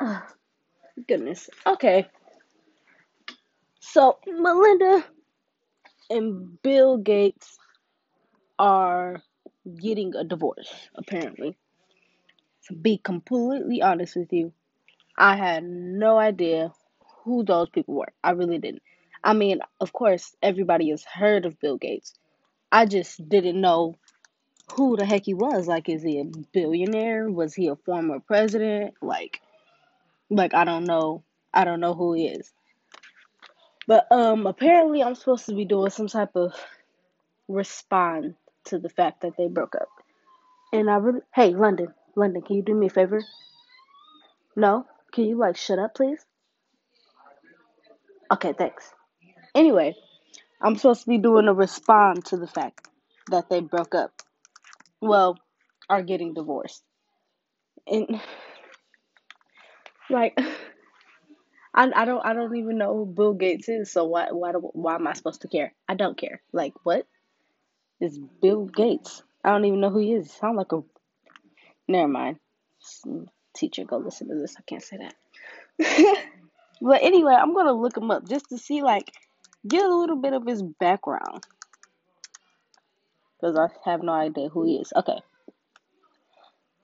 Oh, goodness. Okay. So Melinda and Bill Gates are getting a divorce, apparently. To be completely honest with you, I had no idea who those people were. I really didn't. I mean, of course, everybody has heard of Bill Gates. I just didn't know who the heck he was. Like, is he a billionaire? Was he a former president? Like I don't know. I don't know who he is. But apparently I'm supposed to be doing some type of respond to the fact that they broke up. And I really, hey, London, can you do me a favor? No? Can you, shut up, please? Okay, thanks. Anyway, I'm supposed to be doing a respond to the fact that they broke up. Well, are getting divorced. And, I don't even know who Bill Gates is, so why am I supposed to care? I don't care. Like, what? It's Bill Gates. I don't even know who he is. Sound like a... Never mind. Teacher, go listen to this. I can't say that. But anyway, I'm going to look him up just to see, get a little bit of his background. Because I have no idea who he is. Okay.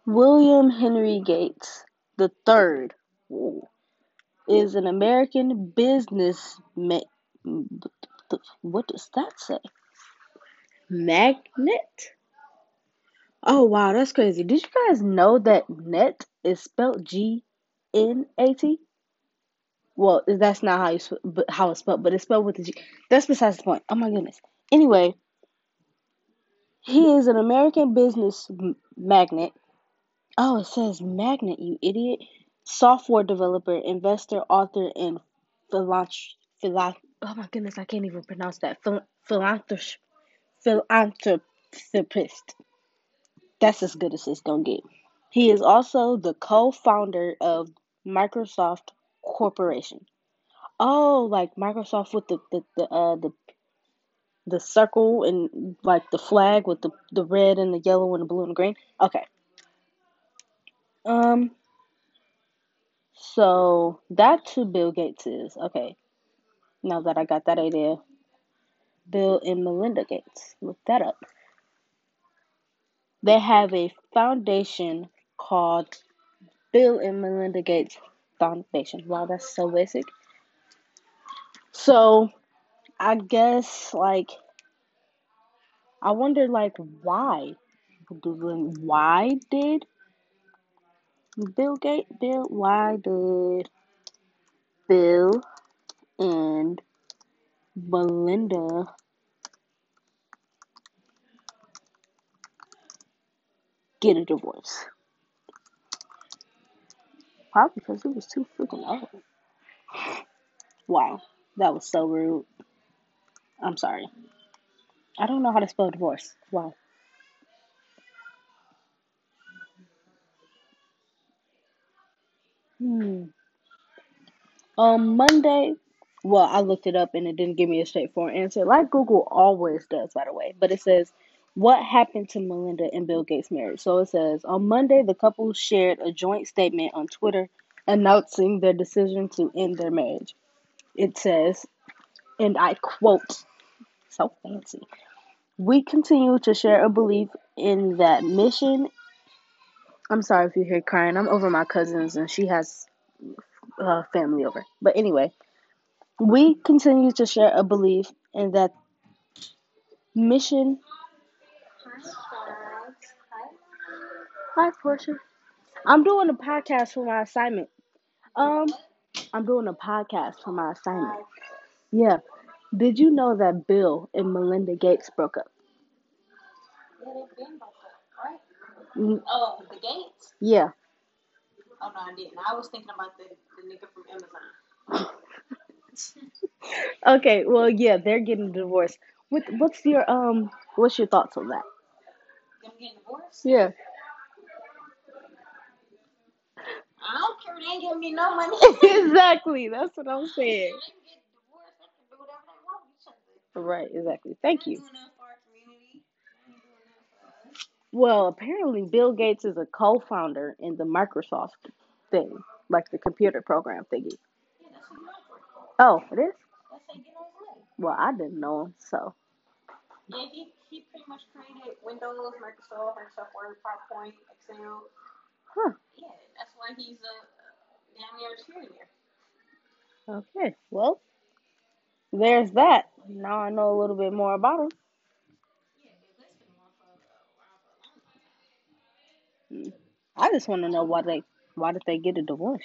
William Henry Gates the third. Whoa. Is an American businessman. What does that say? Magnet? Oh, wow, that's crazy. Did you guys know that net is spelled G-N-A-T? Well, that's not how how it's spelled, but it's spelled with a G. That's besides the point. Oh, my goodness. Anyway, he is an American business magnate. Oh, it says magnet, you idiot. Software developer, investor, author, and philanthropist. Oh my goodness, I can't even pronounce that. Philanthropist. That's as good as it's gonna get. He is also the co-founder of Microsoft Corporation. Oh, like Microsoft with the circle and the flag with the red and the yellow and the blue and the green. Okay. So, that's who Bill Gates is. Okay, now that I got that idea, Bill and Melinda Gates, look that up. They have a foundation called Bill and Melinda Gates Foundation. Wow, that's so basic. So, I guess, I wonder, why? Why did why did Bill and Melinda get a divorce? Probably because he was too freaking old. Wow, that was so rude. I'm sorry. I don't know how to spell divorce. Wow. Monday, well, I looked it up and it didn't give me a straightforward answer, like Google always does, by the way. But it says, what happened to Melinda and Bill Gates' marriage? So it says, on Monday, the couple shared a joint statement on Twitter announcing their decision to end their marriage. It says, and I quote, so fancy, "We continue to share a belief in that mission." I'm sorry if you hear crying. I'm over my cousins, and she has family over. But anyway, we continue to share a belief in that mission. Hi, Portia. I'm doing a podcast for my assignment. Yeah. Did you know that Bill and Melinda Gates broke up? Yeah, they've been broke up, right? Oh, the Gates? Yeah. Oh, no, I didn't. I was thinking about the nigga from Amazon. Okay, well, yeah, they're getting divorced. What's your thoughts on that? Them getting divorced? Yeah. I don't care. They ain't giving me no money. Exactly. That's what I'm saying. They can get divorced. They can do whatever they want with each other. Right, exactly. Thank you. Well, apparently Bill Gates is a co-founder in the Microsoft thing. like the computer program thingy. Yeah, that's what mine. Oh, it is? That's how you get online. Well, I didn't know him, so. Yeah, he pretty much created Windows, Microsoft Word, PowerPoint, Excel. Huh. Yeah, that's why he's a damn near trillionaire. Okay, well, there's that. Now I know a little bit more about him. I just want to know why did they get a divorce?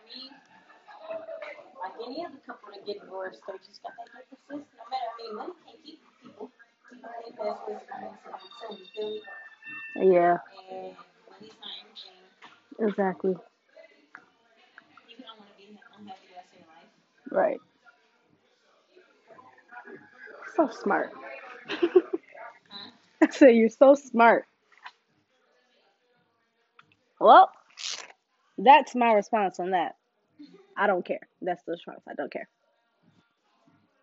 I mean, like any other couple that get divorced, they just got that differences. No matter, I mean, money can't keep people. People think that's what's going on. Yeah. And money's not everything. Exactly. You don't want to be unhappy the rest of your life. Right. So smart. Huh? I said you're so smart. Well, that's my response on that. I don't care. That's the response. I don't care.